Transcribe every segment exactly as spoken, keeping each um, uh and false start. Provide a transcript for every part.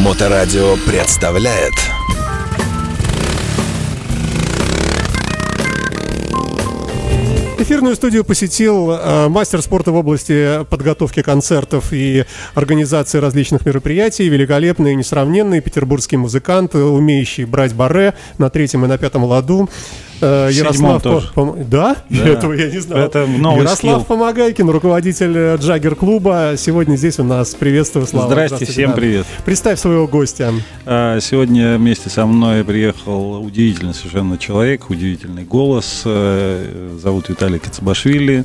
Моторадио представляет. Эфирную студию посетил э, мастер спорта в области подготовки концертов и организации различных мероприятий, великолепный, несравненный петербургский музыкант, умеющий брать барре на третьем и на пятом ладу. Э, Ярослав, по... да? да? Этого я не знал. Это Ярослав Помогайкин, руководитель Jagger клуба, сегодня здесь у нас. Приветствую, Слава. Здрасте, всем привет. Представь своего гостя. Сегодня вместе со мной приехал удивительный совершенно человек, удивительный голос. Зовут Виталий. Кацабашвили.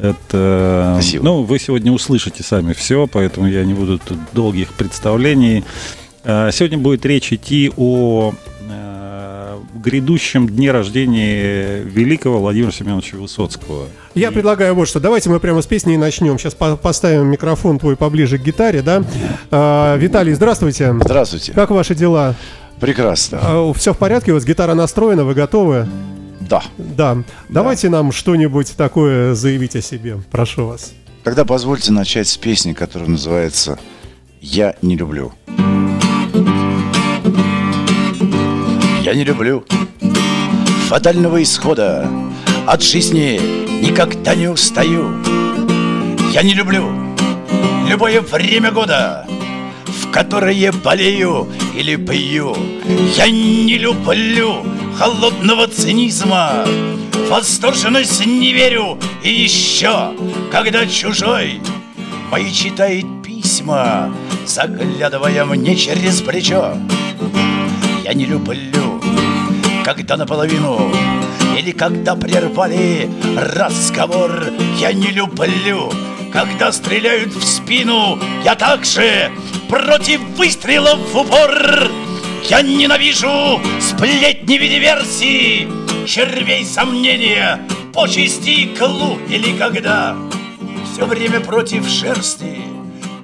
Это, Спасибо. Ну, вы сегодня услышите сами все, поэтому я не буду тут долгих представлений. Сегодня будет речь идти о грядущем дне рождения великого Владимира Семеновича Высоцкого. Я и... предлагаю вот что. Давайте мы прямо с песни и начнем. Сейчас по- поставим микрофон твой поближе к гитаре, да? А, Виталий, здравствуйте. Здравствуйте. Как ваши дела? Прекрасно. А, все в порядке? У вас гитара настроена, вы готовы? Да. Да. Давайте да. нам что-нибудь такое заявить о себе. Прошу вас. Тогда позвольте начать с песни, которая называется «Я не люблю». Я не люблю фатального исхода. От жизни никогда не устаю. Я не люблю любое время года, в которое болею или пью. Я не люблю холодного цинизма, восторженность не верю. И еще, когда чужой мои читает письма, заглядывая мне через плечо. Я не люблю, когда наполовину или когда прервали разговор. Я не люблю, когда стреляют в спину. Я также против выстрелов в упор. Я ненавижу сплетни в виде версии, червей сомнения, почести и клу. Или когда все время против шерсти,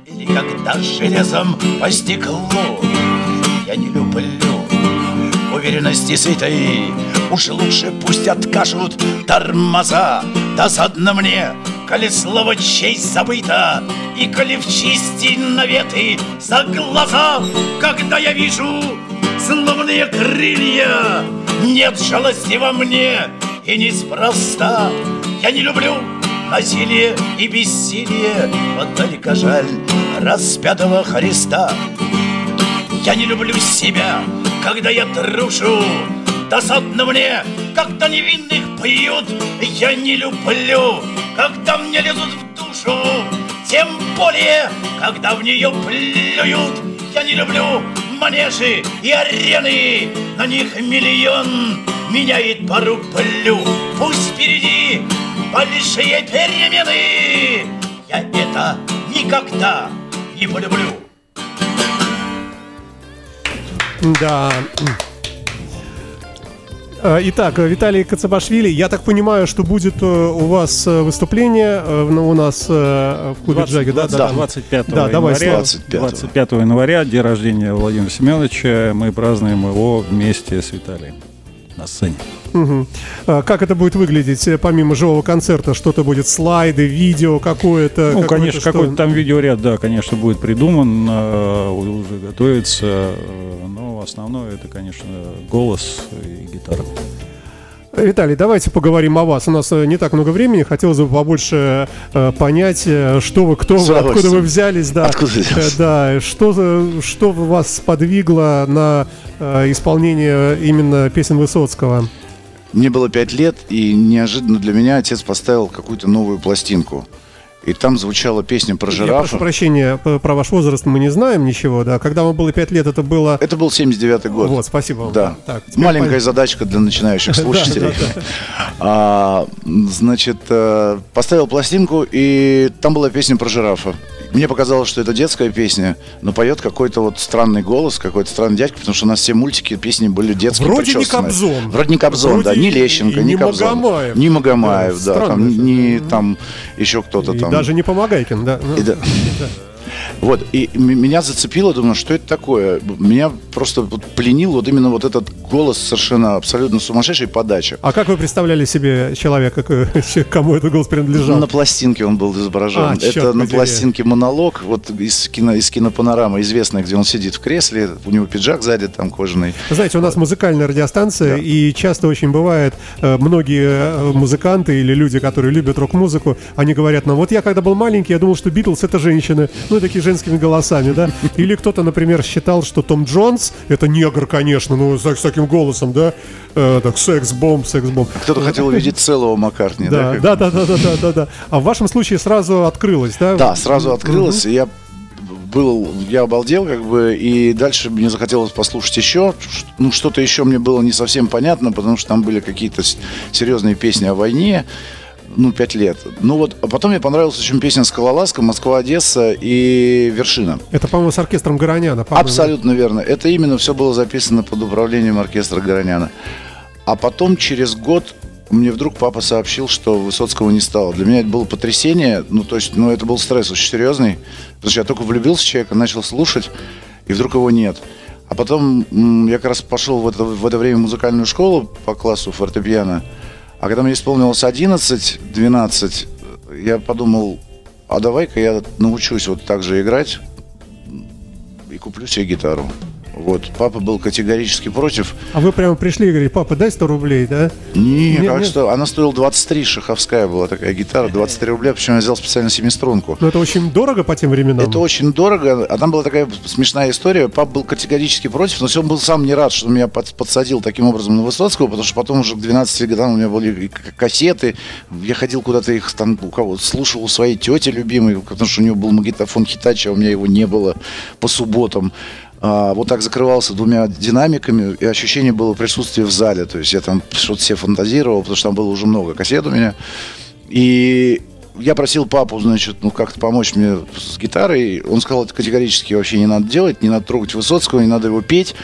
или когда железом по стеклу. Я не люблю уверенности сытой. Уж лучше пусть откажут тормоза. Досадно мне, коли слово честь забыта, и коли в чести наветы за глаза. Когда я вижу словные крылья, нет жалости во мне, и неспроста. Я не люблю насилие и бессилие, вот только жаль распятого Христа. Я не люблю себя, когда я трушу. Досадно мне, когда невинных пьют. Я не люблю, когда мне лезут в душу, тем более, когда в нее плюют. Я не люблю манежи и арены, на них миллион меняет по рублю. Пусть впереди большие перемены, я это никогда не полюблю. Да... Итак, Виталий Кацабашвили, я так понимаю, что будет у вас выступление у нас в клубе Jagger, да? Да, двадцать пятого января, день рождения Владимира Семеновича, мы празднуем его вместе с Виталием на сцене. Угу. Как это будет выглядеть помимо живого концерта? Что-то будет, слайды, видео какое-то? Ну, какое-то, конечно, что... какой-то там видеоряд, да, конечно, будет придуман, уже готовится, но основное это, конечно, голос и гитара. Виталий, давайте поговорим о вас. У нас не так много времени, хотелось бы побольше э, понять, что вы, кто вы, откуда вы взялись, да, откуда взялись? Э, да, что, что вас подвигло на э, исполнение именно песен Высоцкого? Мне было пять лет, и неожиданно для меня отец поставил какую-то новую пластинку. И там звучала песня про жирафа. Я прошу прощения, про ваш возраст мы не знаем ничего, да. Когда вам было пять лет, это было... Это был семьдесят девятый год. Вот, спасибо вам. Да. Так, маленькая пон... задачка для начинающих слушателей. Значит, поставил пластинку, и там была песня про жирафа. Мне показалось, что это детская песня, но поет какой-то вот странный голос, какой-то странный дядька, потому что у нас все мультики, песни были детские, вроде причёсанные. Не Кобзон. Вроде не Кобзон, вроде да, не Лещенко, не Кобзон. Не Магомаев, да, да там, не там еще кто-то и там. Даже не Помогайкин, да. И, да. Вот, и меня зацепило, думаю, что это такое? Меня просто вот пленил вот именно вот этот голос совершенно абсолютно сумасшедшей подачи. А как вы представляли себе человека, кому этот голос принадлежал? На пластинке он был изображен. А, это на пластинке монолог, вот из, кино, из кинопанорамы известной, где он сидит в кресле, у него пиджак сзади там кожаный. Знаете, у нас музыкальная радиостанция, да. И часто очень бывает, многие музыканты или люди, которые любят рок-музыку, они говорят нам, вот я когда был маленький, я думал, что Битлз — это женщины, ну такие женскими голосами, да. Или кто-то, например, считал, что Том Джонс — это негр, конечно, ну с, с таким голосом, да, э, так секс-бомб, секс-бомб. Кто-то хотел увидеть целого Маккартни, да? Да, да, да, да, да, да, да. А в вашем случае сразу открылось, да? Да, сразу открылось, и я был, я обалдел, как бы, и дальше мне захотелось послушать еще. Ну, что-то еще мне было не совсем понятно, потому что там были какие-то серьезные песни о войне. Ну, пять лет. Ну вот, а потом мне понравилась очень песня «Скалолазка», «Москва, Одесса» и «Вершина». Это, по-моему, с оркестром Гораняна, по-моему. Абсолютно верно. Это именно все было записано под управлением оркестра Гораняна. А потом, через год, мне вдруг папа сообщил, что Высоцкого не стало. Для меня это было потрясение. Ну, то есть, ну, это был стресс очень серьезный. Потому что я только влюбился в человека, начал слушать, и вдруг его нет. А потом м- я как раз пошел в это, в это время в музыкальную школу по классу фортепиано. А когда мне исполнилось одиннадцать-двенадцать, я подумал, а давай-ка я научусь вот так же играть и куплю себе гитару. Вот, папа был категорически против. А вы прямо пришли и говорили, папа, дай сто рублей, да? Не, нет, как нет. Что, она стоила двадцать три, шаховская была такая гитара, двадцать три рубля, причем я взял специально семиструнку. Но это очень дорого по тем временам? Это очень дорого, а там была такая смешная история, папа был категорически против, но он был сам не рад, что меня подсадил таким образом на Высоцкого, потому что потом уже к двенадцати годам у меня были кассеты, я ходил куда-то их там, у кого-то слушал, у своей тети любимой, потому что у нее был магнитофон Хитачи, а у меня его не было по субботам. Вот так закрывался двумя динамиками, и ощущение было присутствия в зале. То есть я там что-то себе фантазировал, потому что там было уже много кассет у меня. И я просил папу, значит, ну как-то помочь мне с гитарой. Он сказал, это категорически вообще не надо делать, не надо трогать Высоцкого, не надо его петь.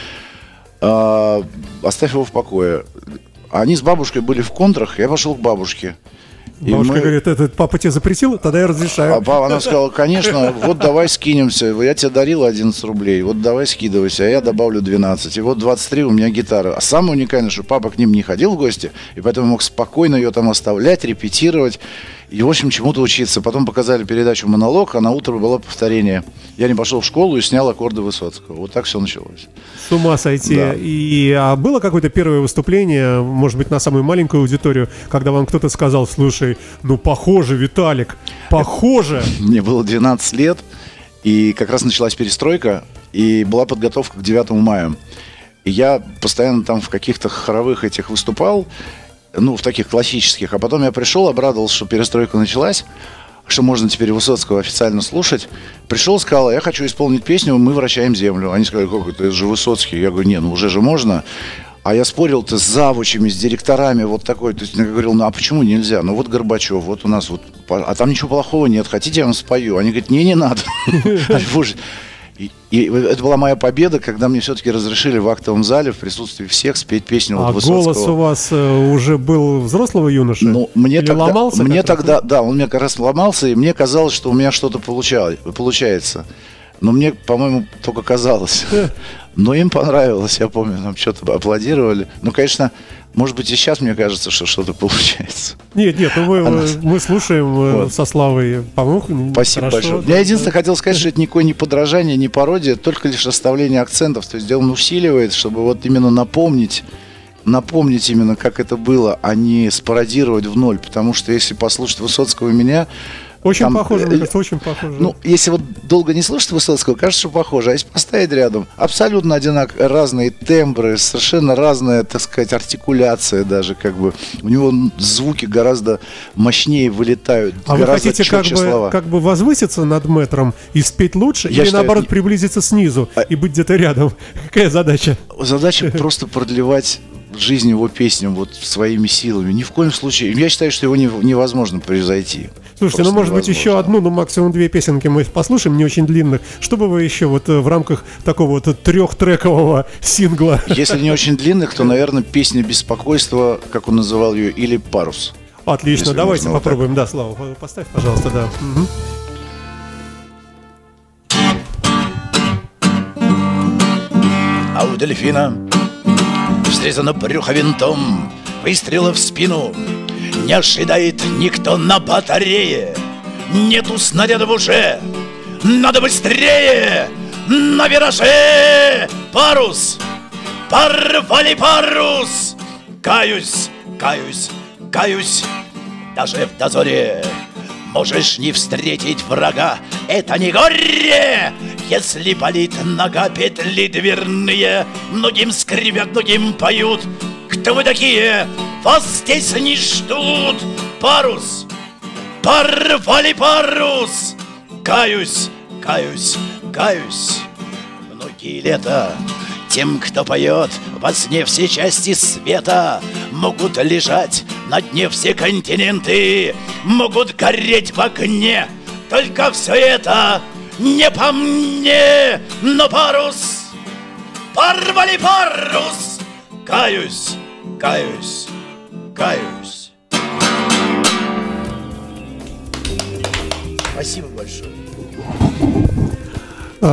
А, оставь его в покое. Они с бабушкой были в контрах, я пошел к бабушке. И бабушка мы... говорит, этот папа тебе запретил, тогда я разрешаю. А папа, она сказала, конечно, вот давай скинемся. Я тебе дарил одиннадцать рублей, вот давай скидывайся, а я добавлю двенадцать. И вот двадцать три у меня гитара. А самое уникальное, что папа к ним не ходил в гости, и поэтому мог спокойно ее там оставлять, репетировать и, в общем, чему-то учиться. Потом показали передачу «Монолог», а на утро было повторение. Я не пошел в школу и снял аккорды Высоцкого. Вот так все началось. С ума сойти. Да. И, а было какое-то первое выступление, может быть, на самую маленькую аудиторию, когда вам кто-то сказал, слушай, ну, похоже, Виталик, похоже. Мне было двенадцать лет, и как раз началась перестройка, и была подготовка к девятому мая. И я постоянно там в каких-то хоровых этих выступал, ну, в таких классических. А потом я пришел, обрадовался, что перестройка началась, что можно теперь Высоцкого официально слушать. Пришел, сказал, я хочу исполнить песню «Мы вращаем землю». Они сказали, как это, это же Высоцкий. Я говорю, не, ну уже же можно. А я спорил-то с завучами, с директорами, вот такой. То есть я говорил, ну а почему нельзя? Ну вот Горбачев, вот у нас вот... А там ничего плохого нет, хотите, я вам спою? Они говорят, не, не надо. И это была моя победа, когда мне все-таки разрешили в актовом зале в присутствии всех спеть песню вот Высоцкого. А голос у вас э, уже был взрослого юноши? Ну, мне Или тогда, ломался? Мне тогда, да, он мне как раз ломался, и мне казалось, что у меня что-то получалось, получается. Но мне, по-моему, только казалось. Но им понравилось, я помню, там что-то аплодировали. Ну, конечно, может быть, и сейчас мне кажется, что что-то получается. Нет, нет, ну мы, Она... мы слушаем вот. Со Славой. По-моему, спасибо хорошо, большое. Да. Я единственное хотел сказать, что это никакое не подражание, не пародия, только лишь расставление акцентов. То есть он усиливает, чтобы вот именно напомнить, напомнить именно, как это было, а не спародировать в ноль. Потому что если послушать Высоцкого и меня... Очень там, похоже, мне кажется, очень похоже. Ну, если вот долго не слушать Высоцкого, кажется, что похоже. А если поставить рядом, абсолютно одинаковые, разные тембры, совершенно разная, так сказать, артикуляция даже, как бы. У него звуки гораздо мощнее вылетают, а гораздо вы хотите как бы, как бы возвыситься над мэтром и спеть лучше? Я или, считаю, наоборот, не... приблизиться снизу а... и быть где-то рядом? Какая задача? Задача просто продлевать... жизнь его песням вот своими силами. Ни в коем случае. Я считаю, что его не, невозможно превзойти. Слушайте, просто ну, может невозможно. Быть, еще одну, ну, максимум две песенки мы послушаем, не очень длинных. Что бы вы еще вот в рамках такого вот трехтрекового сингла? Если не очень длинных, то, наверное, песня «Беспокойство», как он называл ее, или «Парус». Отлично, если давайте попробуем. Вот да, Слава, поставь, пожалуйста, да. Угу. а у дельфина срезано брюхо винтом, выстрела в спину не ожидает никто на батарее. Нету снарядов уже, надо быстрее, на вираже парус, порвали парус. Каюсь, каюсь, каюсь, даже в дозоре можешь не встретить врага. Это не горе, если болит нога, петли дверные ногим скрипят, ногим поют. Кто вы такие? Вас здесь не ждут. Парус, порвали парус. Каюсь, каюсь, каюсь. Многие лета тем, кто поет во сне все части света, могут лежать на дне все континенты, могут гореть в огне. Только все это не по мне, но парус, порвали парус. Каюсь, каюсь, каюсь. Спасибо большое.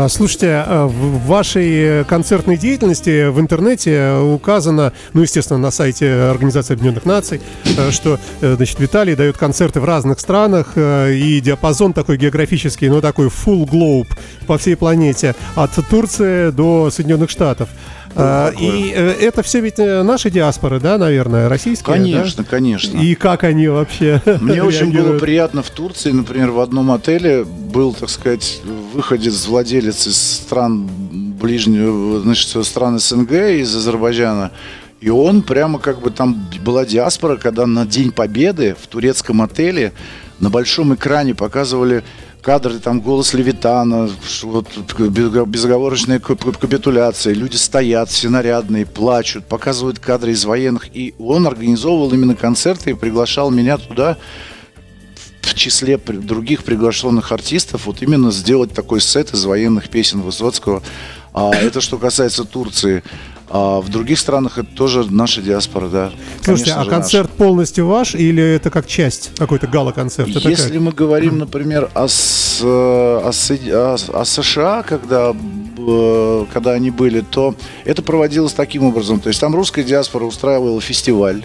Слушайте, в вашей концертной деятельности в интернете указано, ну, естественно, на сайте Организации Объединенных Наций, что, значит, Виталий дает концерты в разных странах, и диапазон такой географический, но такой full globe по всей планете, от Турции до Соединенных Штатов. А, и э, это все ведь наши диаспоры, да, наверное, российские? Конечно, да? Конечно. И как они вообще? Мне очень было приятно в Турции, например, в одном отеле был, так сказать, выходец, владелец из стран ближнего, значит, стран СНГ, из Азербайджана. И он прямо как бы там была диаспора, когда на День Победы в турецком отеле на большом экране показывали кадры, там голос Левитана, вот, безоговорочная капитуляция, люди стоят, все нарядные, плачут, показывают кадры из военных. И он организовывал именно концерты и приглашал меня туда, в числе других приглашенных артистов, вот именно сделать такой сет из военных песен Высоцкого. А это что касается Турции. А в других странах это тоже наша диаспора, да. Слушайте, конечно, а концерт наша полностью ваш или это как часть какой-то гала-концерт? Это если как? Мы говорим, например, о, с, о, о, о США, когда, когда они были, то это проводилось таким образом. То есть там русская диаспора устраивала фестиваль.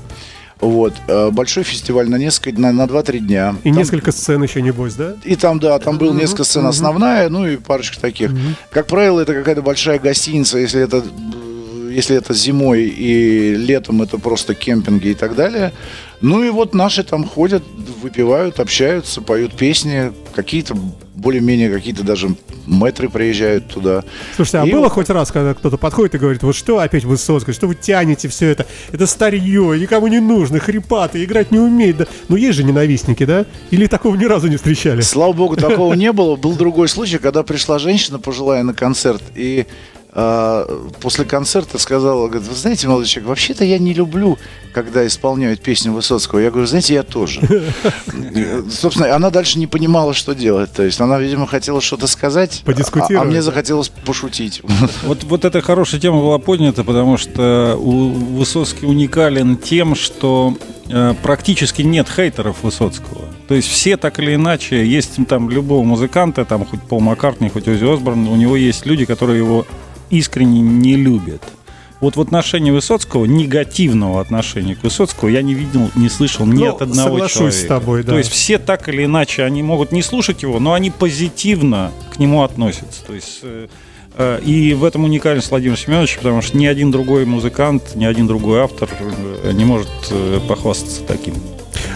Вот, большой фестиваль на несколько, на, на два-три дня. И там несколько сцен еще, небось, да? И там, да, там было несколько сцен, основная, ну и парочка таких. Как правило, это какая-то большая гостиница, если это, если это зимой, и летом это просто кемпинги и так далее. Ну и вот наши там ходят, выпивают, общаются, поют песни, какие-то более-менее, какие-то даже мэтры приезжают туда. Слушайте, а и было вот хоть раз, когда кто-то подходит и говорит: вот что опять Высоцкий, что вы тянете все это, это старье, никому не нужно, хрипаты, играть не умеет, да? Ну есть же ненавистники, да? Или такого ни разу не встречали? Слава богу, такого не было. Был другой случай, когда пришла женщина пожилая на концерт и после концерта сказала, говорит: вы знаете, молодой человек, вообще-то я не люблю, когда исполняют песню Высоцкого. Я говорю: знаете, я тоже. Собственно, она дальше не понимала, что делать. То есть она, видимо, хотела что-то сказать, а, а мне захотелось пошутить. Вот, вот эта хорошая тема была поднята, потому что у Высоцкий уникален тем, что практически нет хейтеров Высоцкого. То есть все так или иначе, есть там любого музыканта, там хоть Пол Маккартни, хоть Оззи Осборн, у него есть люди, которые его искренне не любят. Вот в отношении Высоцкого, негативного отношения к Высоцкому, я не видел, не слышал ни ну, от одного человека. Соглашусь с тобой, да. То есть все так или иначе, они могут не слушать его, но они позитивно к нему относятся. То есть, э, и в этом уникальность Владимира Семеновича, потому что ни один другой музыкант, ни один другой автор не может похвастаться таким.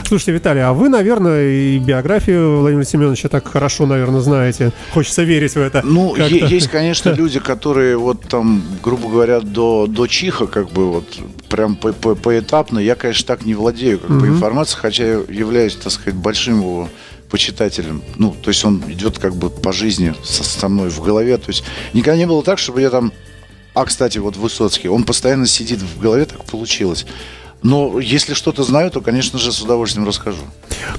Слушайте, Виталий, а вы, наверное, и биографию Владимира Семеновича так хорошо, наверное, знаете. Хочется верить в это. Ну, е- есть, конечно, люди, которые вот там, грубо говоря, до, до чиха, как бы вот прям по- по- поэтапно. Я, конечно, так не владею как mm-hmm. по информации, хотя я являюсь, так сказать, большим его почитателем. Ну, то есть он идет как бы по жизни со, со мной в голове. То есть никогда не было так, чтобы я там... А, кстати, вот Высоцкий, он постоянно сидит в голове, так получилось. Но если что-то знаю, то, конечно же, с удовольствием расскажу.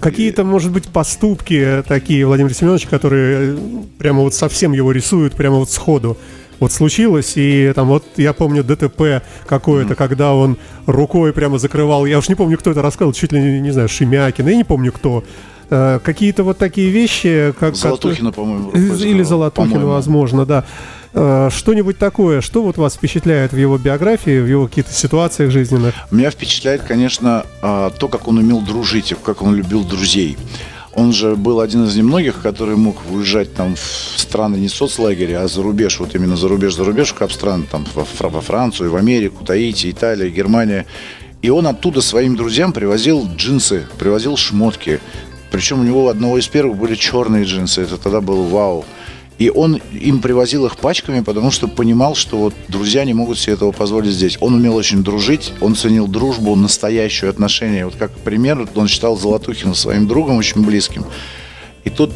Какие-то, может быть, поступки такие Владимира Семеновича, которые прямо вот совсем его рисуют, прямо вот сходу. Вот случилось, и там вот я помню ДТП какое-то, mm-hmm. когда он рукой прямо закрывал. Я уж не помню, кто это рассказывал, чуть ли не, не знаю, Шемякин, я не помню кто. Какие-то вот такие вещи, как Золотухина, по-моему, или Золотухина, по-моему, возможно, да. Что-нибудь такое, что вот вас впечатляет в его биографии, в его каких-то ситуациях жизненных? Меня впечатляет, конечно, то, как он умел дружить, как он любил друзей. Он же был один из немногих, который мог выезжать там в страны не соцлагеря, а за рубеж, вот именно за рубеж, за рубеж, как страны, там, во Францию, в Америку, Таити, Италия, Германия. И он оттуда своим друзьям привозил джинсы, привозил шмотки. Причем у него одного из первых были черные джинсы, это тогда было вау. И он им привозил их пачками, потому что понимал, что вот друзья не могут себе этого позволить здесь. Он умел очень дружить, он ценил дружбу, настоящие отношения. Вот как пример, он считал Золотухина своим другом очень близким. И тут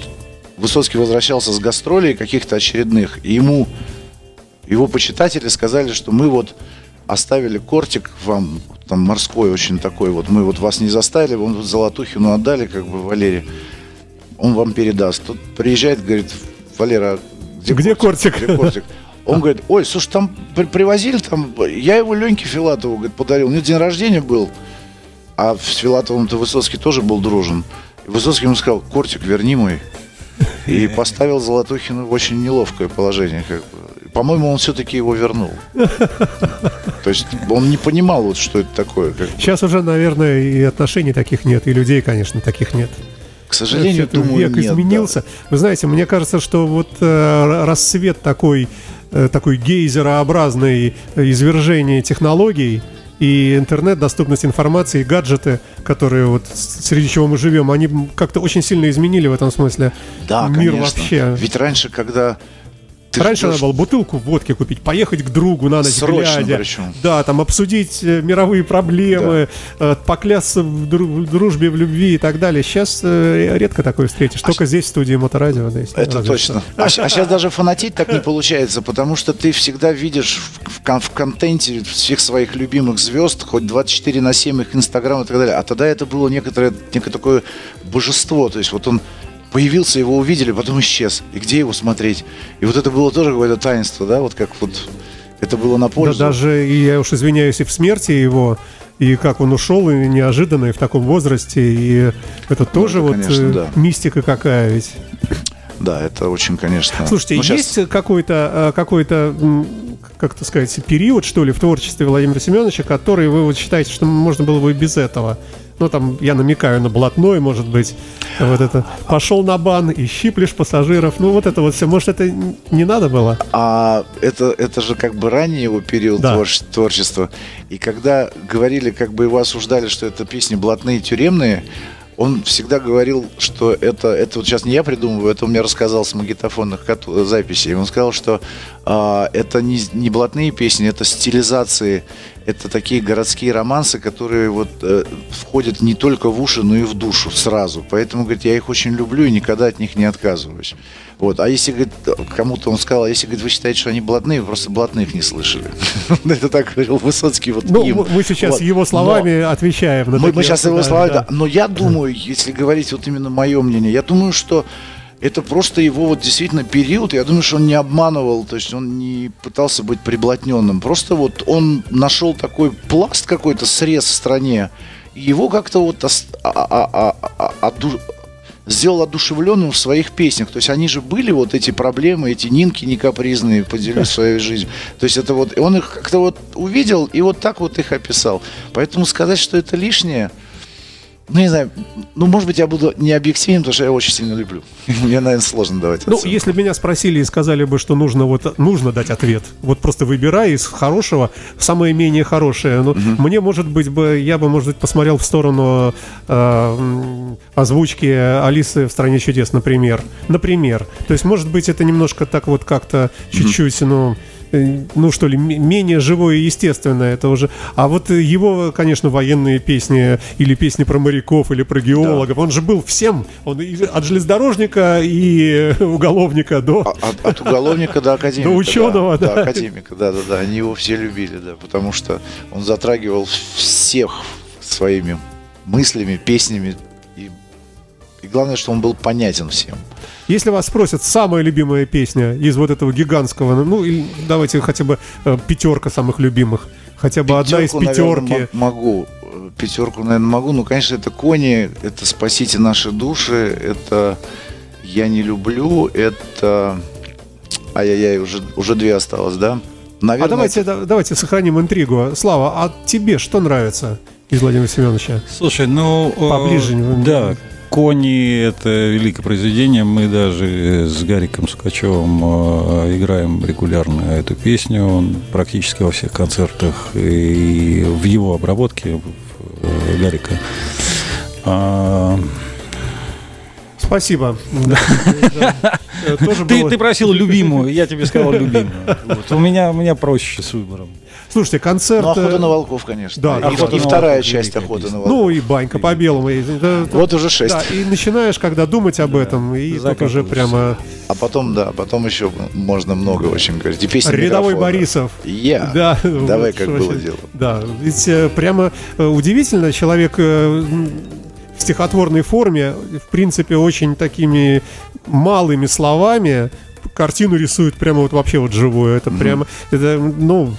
Высоцкий возвращался с гастролей каких-то очередных, и ему, его почитатели сказали, что мы вот оставили кортик вам, там морской очень такой, вот мы вот вас не заставили, вам Золотухину отдали, как бы Валерий, он вам передаст. Тут приезжает, говорит... Валера, где, где кортик? Кортик? Где кортик? Он говорит, ой, слушай, там при- привозили, там, я его Леньке Филатову, говорит, подарил. У него день рождения был, а с Филатовым-то Высоцкий тоже был дружен. И Высоцкий ему сказал, кортик верни мой. И поставил Золотухину в очень неловкое положение. Как бы. По-моему, он все-таки его вернул. То есть он не понимал, вот, что это такое. Сейчас уже, наверное, и отношений таких нет, и людей, конечно, таких нет. К сожалению, этот думаю, век нет, изменился. Да. Вы знаете, мне кажется, что вот э, расцвет такой, э, такой гейзерообразный извержение технологий и интернет, доступность информации, и гаджеты, которые вот среди чего мы живем, они как-то очень сильно изменили в этом смысле да, мир конечно. Вообще. Ведь раньше, когда Ты Раньше ждешь... надо было бутылку водки купить, поехать к другу на ночь глядя, причем. Да, там обсудить мировые проблемы, да. поклясться в дружбе, в любви и так далее. Сейчас редко такое встретишь, а только щ... здесь в студии Моторадио. Да, это точно. А, а сейчас даже фанатить так не получается, потому что ты всегда видишь в, кон- в контенте всех своих любимых звезд, хоть двадцать четыре на семь их Инстаграм и так далее. А тогда это было некоторое, некое такое божество, то есть вот он... Появился, его увидели, потом исчез. И где его смотреть? И вот это было тоже какое-то таинство, да? Вот как вот это было на пользу. Да даже, и я уж извиняюсь, и в смерти его, и как он ушел, и неожиданно, и в таком возрасте. И это тоже ну, это, вот конечно, да. мистика какая ведь. Да, это очень, конечно... Слушайте, ну, есть сейчас... какой-то, какой-то, как это сказать, период, что ли, в творчестве Владимира Семеновича, который вы вот считаете, что можно было бы и без этого... Ну, там, я намекаю на блатной, может быть. Вот это, пошел на бан и щиплешь пассажиров. Ну, вот это вот все, может, это не надо было? А это, это же как бы ранний его период да. творче- творчества. И когда говорили, как бы его осуждали, что это песни блатные, тюремные, он всегда говорил, что это, это вот сейчас не я придумываю, это у меня рассказал с магнитофонных записей. Он сказал, что э, это не, не блатные песни, это стилизации, это такие городские романсы, которые вот, э, входят не только в уши, но и в душу сразу. Поэтому, говорит, я их очень люблю и никогда от них не отказываюсь. Вот. А если, говорит, кому-то он сказал, а если, говорит, вы считаете, что они блатные, вы просто блатных не слышали. Это так говорил Высоцкий. Вот им. Мы сейчас его словами отвечаем. Мы сейчас его словами, но я думаю, если говорить вот именно мое мнение, я думаю, что это просто его вот действительно период. Я думаю, что он не обманывал, то есть он не пытался быть приблотненным. Просто вот он нашел такой пласт какой-то, срез в стране, и его как-то вот ос- а- а- а- а- оду- сделал одушевленным в своих песнях. То есть они же были вот эти проблемы, эти Нинки некапризные, поделюсь своей жизнью. То есть это вот, он их как-то вот увидел и вот так вот их описал. Поэтому сказать, что это лишнее... Ну, не знаю, ну, может быть, я буду не объективен, потому что я его очень сильно люблю. Мне, наверное, сложно давать оценку. Ну, если бы меня спросили и сказали бы, что нужно, вот, нужно дать ответ, вот просто выбирай из хорошего самое менее хорошее. Ну, mm-hmm. Мне, может быть, бы я бы, может быть, посмотрел в сторону э, озвучки «Алисы в стране чудес», например. Например. То есть, может быть, это немножко так вот как-то чуть-чуть, mm-hmm. ну... ну, что ли, менее живое и естественное это уже. А вот его, конечно, военные песни или песни про моряков, или про геологов, да. он же был всем. Он от железнодорожника и уголовника до... От, от уголовника до академика. До ученого, да. До академика, да-да-да. Они его все любили, да, потому что он затрагивал всех своими мыслями, песнями. И, и главное, что он был понятен всем. Если вас спросят, самая любимая песня из вот этого гигантского, ну, или давайте хотя бы пятерка самых любимых, хотя бы пятерку, одна из пятерки. Наверное, м- могу. Пятерку, наверное, могу. Ну, конечно, это «Кони», это «Спасите наши души», это «Я не люблю», это Ай-яй-яй, уже, уже две осталось, да? Наверное, а давайте, это... да, давайте сохраним интригу. Слава, а тебе что нравится из Владимира Семеновича? Слушай, ну... Поближе. Э, да, «Кони» — это великое произведение. Мы даже с Гариком Сукачевым э, играем регулярно эту песню. Он практически во всех концертах и в его обработке, в, э, Гарика. А... Спасибо. Ты просил любимую, я тебе сказал любимую. У меня проще с выбором. Слушайте, концерт... Ну, «Охота на волков», конечно. Да, и, и вторая часть «Охота на волков». Ну, и «Банька по белому». Вот уже шесть. Да, и начинаешь, когда думать об этом, и тут уже прямо... А потом, да, потом еще можно много очень говорить. И песни «Рядовой Борисов». Я. Да. Давай, как было дело. Да, ведь прямо удивительно, человек... в стихотворной форме, в принципе, очень такими малыми словами картину рисует прямо вот вообще вот живую. Это mm-hmm. прямо, это, ну,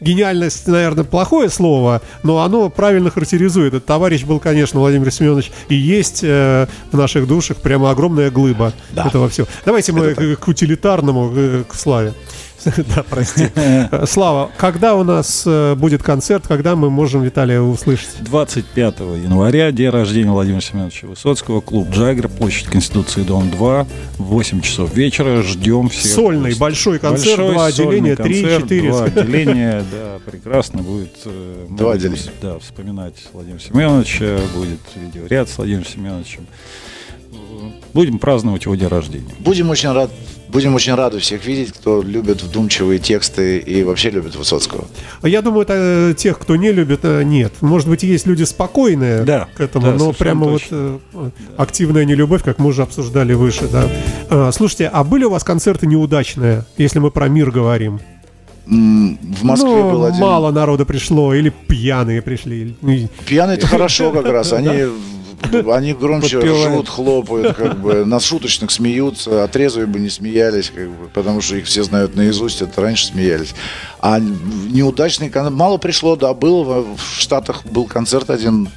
гениальность, наверное, плохое слово, но оно правильно характеризует. Этот товарищ был, конечно, Владимир Семенович, и есть э, в наших душах прямо огромная глыба да. этого всего. Давайте это мы так. к утилитарному, к Славе. Да, прости. Слава, когда у нас будет концерт, когда мы можем Виталия услышать? двадцать пятого января, день рождения Владимира Семеновича Высоцкого, клуб «Jagger», площадь Конституции, дом два, восемь часов вечера, ждем всех. Сольный, большой концерт, большой, два отделения, три-четыре. Два отделения, да, прекрасно будет. Два отделения. Да, вспоминать Владимира Семеновича, будет видеоряд с Владимиром Семеновичем. Будем праздновать его день рождения. Будем очень рады. Будем очень рады всех видеть, кто любит вдумчивые тексты и вообще любит Высоцкого. Я думаю, это, тех, кто не любит, нет. Может быть, есть люди спокойные да, к этому, да, но прямо точно. Вот да. активная нелюбовь, как мы уже обсуждали выше. Да. Слушайте, а были у вас концерты неудачные, если мы про мир говорим? В Москве ну, был один. Мало народа пришло, или пьяные пришли. Пьяные-то хорошо как раз, они... Они громче ржут, хлопают, как бы на шуточных смеются, а трезвые бы не смеялись, как бы, потому что их все знают наизусть, это раньше смеялись. А неудачный концерт, мало пришло, да, было, в Штатах был концерт один,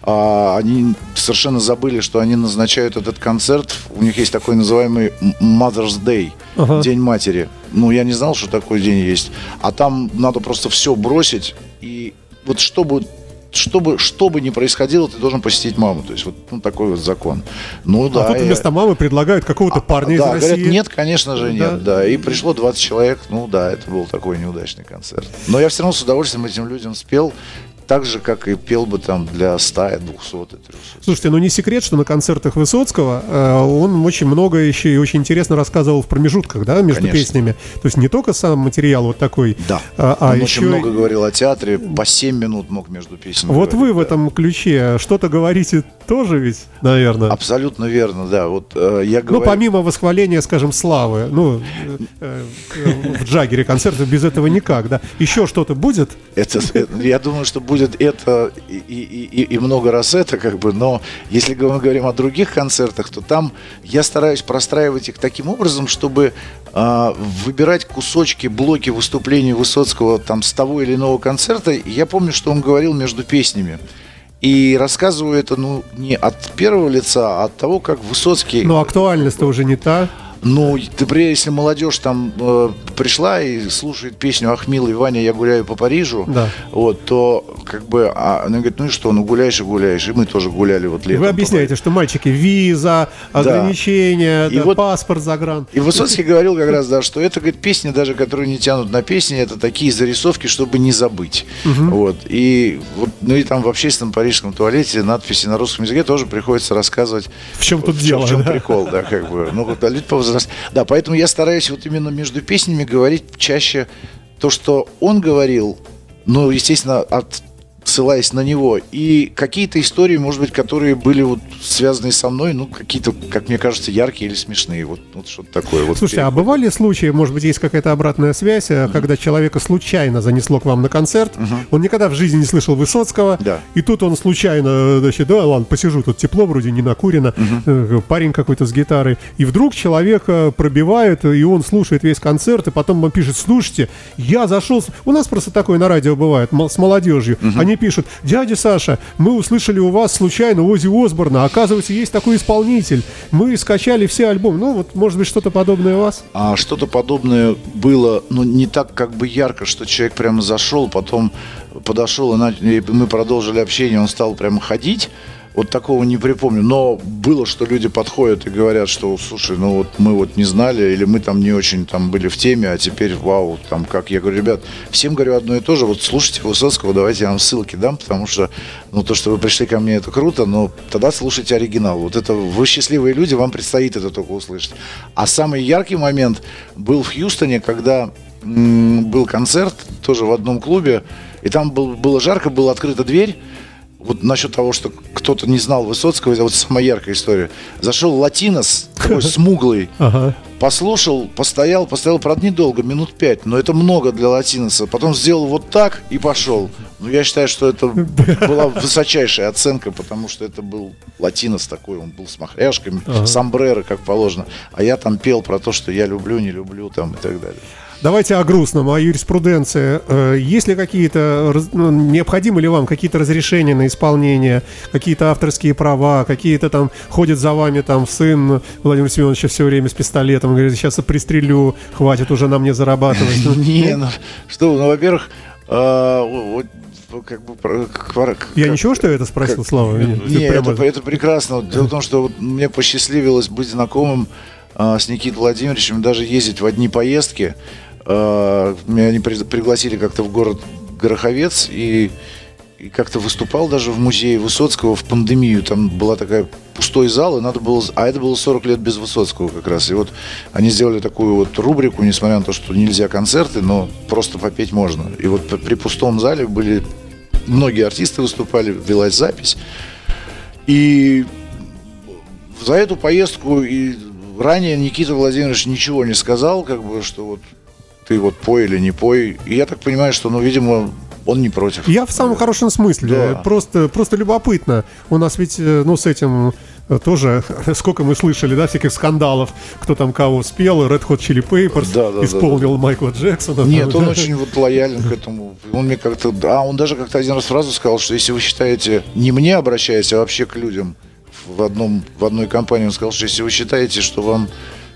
а они совершенно забыли, что они назначают этот концерт, у них есть такой называемый Mother's Day, ага. День матери. Ну, я не знал, что такой день есть, а там надо просто все бросить, и вот чтобы... Чтобы, что бы ни происходило, ты должен посетить маму. То есть вот ну, такой вот закон. Ну, а да, тут вместо я... мамы предлагают какого-то а, парня да, из России. Говорят, нет, конечно же, нет. Да. Да. И пришло двадцать человек. Ну да, это был такой неудачный концерт. Но я все равно с удовольствием этим людям спел. Так же, как и пел бы там для ста, двухсот, трёхсот. Слушайте, ну не секрет, что на концертах Высоцкого э, он очень много еще и очень интересно рассказывал в промежутках, да, между Конечно. Песнями. То есть не только сам материал вот такой. Да, а, он а еще... очень много говорил о театре, по семь минут мог между песнями. Вот говорить, вы в да. этом ключе что-то говорите тоже ведь, наверное. Абсолютно верно, да. Вот, э, я говорю... Ну помимо восхваления, скажем, славы, ну э, э, в «Джаггере» концерты без этого никак, да. Еще что-то будет? Это, я думаю, что будет это и, и, и много раз это, как бы, но если мы говорим о других концертах, то там я стараюсь простраивать их таким образом, чтобы э, выбирать кусочки, блоки выступлений Высоцкого там с того или иного концерта. Я помню, что он говорил между песнями. И рассказываю это, ну, не от первого лица, а от того, как Высоцкий... Но актуальность-то уже не та. Ну, например, если молодежь там э, пришла и слушает песню «Ах, милый Ваня, я гуляю по Парижу», да. вот, то как бы а, она говорит, ну и что, ну гуляешь и гуляешь, и мы тоже гуляли вот летом. Вы объясняете, что мальчики, виза, ограничения, да. Да, вот, паспорт загран. И Высоцкий говорил как раз, да, что это, говорит, песни, даже которые не тянут на песни, это такие зарисовки, чтобы не забыть. Угу. Вот, и, вот, ну и там в общественном парижском туалете надписи на русском языке тоже приходится рассказывать. В чем тут в чем, дело? В чем да? прикол, да, как бы. Ну, вот, а люди повзрослели. Да, поэтому я стараюсь вот именно между песнями говорить чаще то, что он говорил, ну, естественно, отсылаясь на него, и какие-то истории, может быть, которые были вот связаны со мной, ну, какие-то, как мне кажется, яркие или смешные, вот, вот что-то такое. Вот. Слушайте, а бывали случаи, может быть, есть какая-то обратная связь, mm-hmm. когда человека случайно занесло к вам на концерт, mm-hmm. он никогда в жизни не слышал Высоцкого, да. и тут он случайно, значит, да, ладно, посижу, тут тепло, вроде не накурено, mm-hmm. парень какой-то с гитарой, и вдруг человека пробивает, и он слушает весь концерт, и потом он пишет, слушайте, я зашел, у нас просто такое на радио бывает, с молодежью, mm-hmm. они пишут: «Дядя Саша, мы услышали у вас случайно Оззи Осборна. Оказывается, есть такой исполнитель. Мы скачали все альбомы». Ну, вот, может быть, что-то подобное у вас? А что-то подобное было, ну, не так как бы ярко, что человек прямо зашел, потом подошел, и, на... и мы продолжили общение, он стал прямо ходить. Вот такого не припомню, но было, что люди подходят и говорят, что, слушай, ну вот мы вот не знали, или мы там не очень там были в теме, а теперь, вау, там как. Я говорю, ребят, всем говорю одно и то же, вот слушайте Высоцкого, давайте я вам ссылки дам, потому что, ну, то, что вы пришли ко мне, это круто, но тогда слушайте оригинал. Вот это вы счастливые люди, вам предстоит это только услышать. А самый яркий момент был в Хьюстоне, когда м-м, был концерт, тоже в одном клубе, и там был, было жарко, была открыта дверь. Вот насчет того, что кто-то не знал Высоцкого, это вот самая яркая история. Зашел латинос, такой смуглый, ага. Послушал, постоял, постоял, правда, недолго, минут пять, но это много для латиноса. Потом сделал вот так и пошел. Ну, я считаю, что это была высочайшая оценка, потому что это был латинос такой, он был с махряшками, ага. Сомбреро, как положено. А я там пел про то, что я люблю, не люблю, там и так далее. Давайте о грустном, о юриспруденции. Есть ли какие-то, необходимы ли вам какие-то разрешения на исполнение, какие-то авторские права, какие-то там, ходят за вами там сын Владимира Семеновича все время с пистолетом, говорит, сейчас я пристрелю, хватит уже на мне зарабатывать. Не, ну что, ну, во-первых, как бы, как, я как, ничего, что я это спросил, как, Слава? Нет, нет, это, прямо... это прекрасно. Дело в том, что вот мне посчастливилось быть знакомым а, с Никитой Владимировичем, даже ездить в одни поездки. А, меня они при, пригласили как-то в город Гороховец и, и как-то выступал даже в музее Высоцкого в пандемию. Там была такая пустой зал, и надо было, а это было сорок лет без Высоцкого как раз. И вот они сделали такую вот рубрику, несмотря на то, что нельзя концерты, но просто попеть можно. И вот при пустом зале были... Многие артисты выступали, велась запись. И за эту поездку и ранее Никита Владимирович ничего не сказал, как бы, что вот ты вот пой или не пой. И я так понимаю, что, ну, видимо, он не против. Я в самом хорошем смысле. Да. Просто, просто любопытно. У нас ведь, ну, с этим... Тоже, сколько мы слышали, да, всяких скандалов, кто там кого спел, Red Hot Chili Peppers, да, да, исполнил, да, да. Майкла Джексона. Нет, там, он да. очень вот лоялен к этому. Он мне как-то, да, он даже как-то один раз фразу сказал, что если вы считаете, не мне обращаясь, а вообще к людям в, одном, в одной компании, он сказал, что если вы считаете, что вам,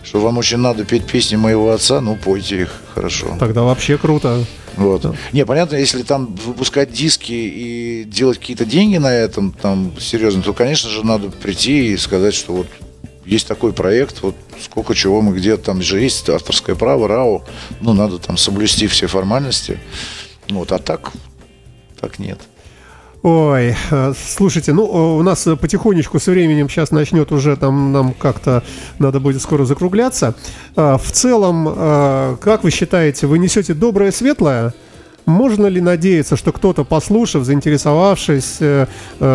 что вам очень надо петь песни моего отца, ну, пойте их, хорошо. Тогда вообще круто. Вот. Да. Не, понятно, если там выпускать диски и делать какие-то деньги на этом, там, серьезно, то, конечно же, надо прийти и сказать, что вот есть такой проект, вот сколько чего мы где-то, там же есть авторское право, РАО, ну, надо там соблюсти все формальности, вот, а так, так нет. Ой, слушайте, ну, у нас потихонечку со временем сейчас начнет уже там нам как-то надо будет скоро закругляться. В целом, как вы считаете, вы несете доброе, светлое? Можно ли надеяться, что кто-то, послушав, заинтересовавшись,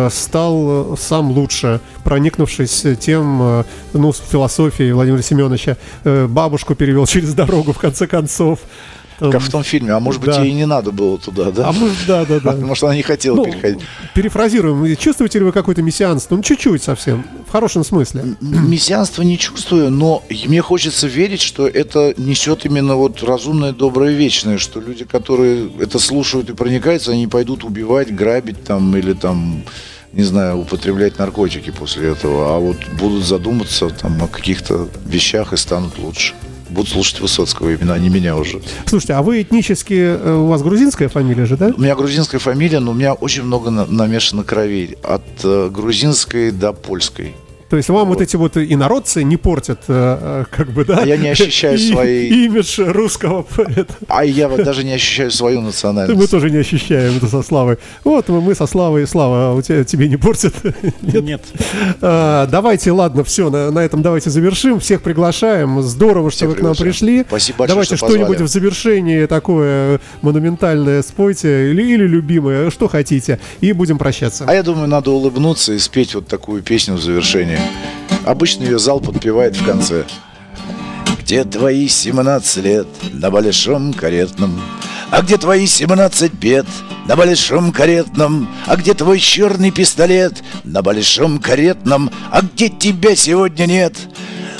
стал сам лучше, проникнувшись тем, ну, с философией Владимира Семеновича, бабушку перевел через дорогу, в конце концов? Как в том фильме, а может быть, да. ей не надо было туда, да? А может, да, да, да. Может, она не хотела ну, переходить. Перефразируем, чувствуете ли вы какое-то мессианство? Ну, чуть-чуть совсем, в хорошем смысле. Мессианство не чувствую, но мне хочется верить, что это несет именно вот разумное, доброе, вечное, что люди, которые это слушают и проникаются, они пойдут убивать, грабить там или там... не знаю, употреблять наркотики после этого, а вот будут задуматься там о каких-то вещах и станут лучше. Будут слушать Высоцкого именно, а не меня уже. Слушайте, а вы этнически, у вас грузинская фамилия же, да? У меня грузинская фамилия, но у меня очень много на- намешано кровей. От э, грузинской до польской. То есть вам вот, вот эти вот инородцы не портят, э, как бы, да? А я не ощущаю своей... имидж русского поэта. А я вот даже не ощущаю свою национальность. Мы тоже не ощущаем это со Славой. Вот мы со Славой. Слава, у тебя, тебе не портят? Нет. Нет. А, давайте, ладно, все, на, на этом давайте завершим. Всех приглашаем. Здорово, что Всех вы приглашаем. К нам пришли. Спасибо большое, давайте что что-нибудь позвали. В завершении такое монументальное спойте или, или любимое, что хотите. И будем прощаться. А я думаю, надо улыбнуться и спеть вот такую песню в завершении. Обычно ее зал подпевает в конце. Где твои семнадцать лет на большом каретном? А где твои семнадцать бед на большом каретном? А где твой черный пистолет на большом каретном? А где тебя сегодня нет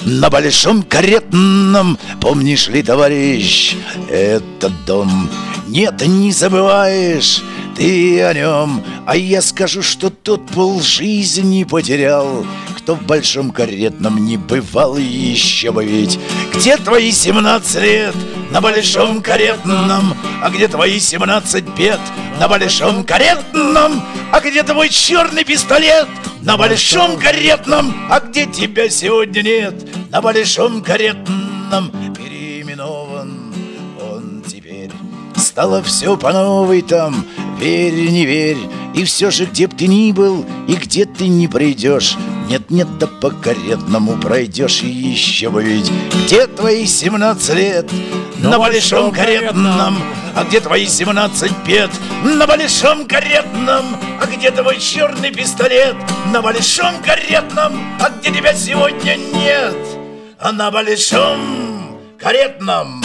на большом каретном? Помнишь ли, товарищ, этот дом? Нет, не забываешь. ты о нем, а я скажу, что тот полжизни потерял, кто в большом каретном не бывал, еще бы ведь. Где твои семнадцать лет на большом каретном, а где твои семнадцать бед на большом каретном, а где твой черный пистолет на большом каретном, а где тебя сегодня нет на большом каретном? Переименован он теперь, стало все по новой там, верь, не верь. И все же, где б ты ни был и где ты не пройдешь, нет-нет, да по каретному пройдешь, и еще бы ведь. Где твои семнадцать лет на большом каретном, а где твои семнадцать бед на большом каретном, а где твой черный пистолет на большом каретном, а где тебя сегодня нет, а на большом каретном.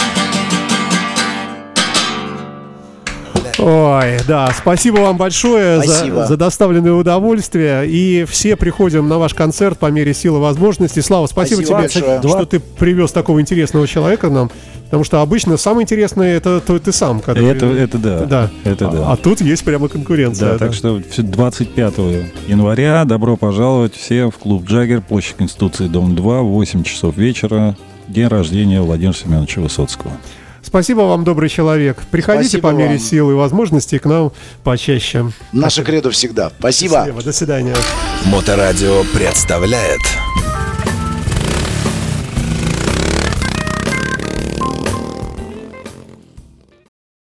Ой, да, спасибо вам большое спасибо. За, за доставленное удовольствие. И все приходим на ваш концерт по мере сил и возможностей. Слава, спасибо, спасибо тебе, большое. Что ты привез такого интересного человека нам. Потому что обычно самое интересное — это ты, ты сам когда это, ты, это, да. Да. это да. А, а тут есть прямо конкуренция. Да, да. Так что двадцать пятого января добро пожаловать все в клуб «Jagger», площадь Конституции, дом два, восемь часов вечера. День рождения Владимира Семеновича Высоцкого. Спасибо вам, добрый человек. Приходите Спасибо по мере вам. Сил и возможностей к нам почаще. Наша кредо всегда. Спасибо. Спасибо. До свидания. Моторадио представляет.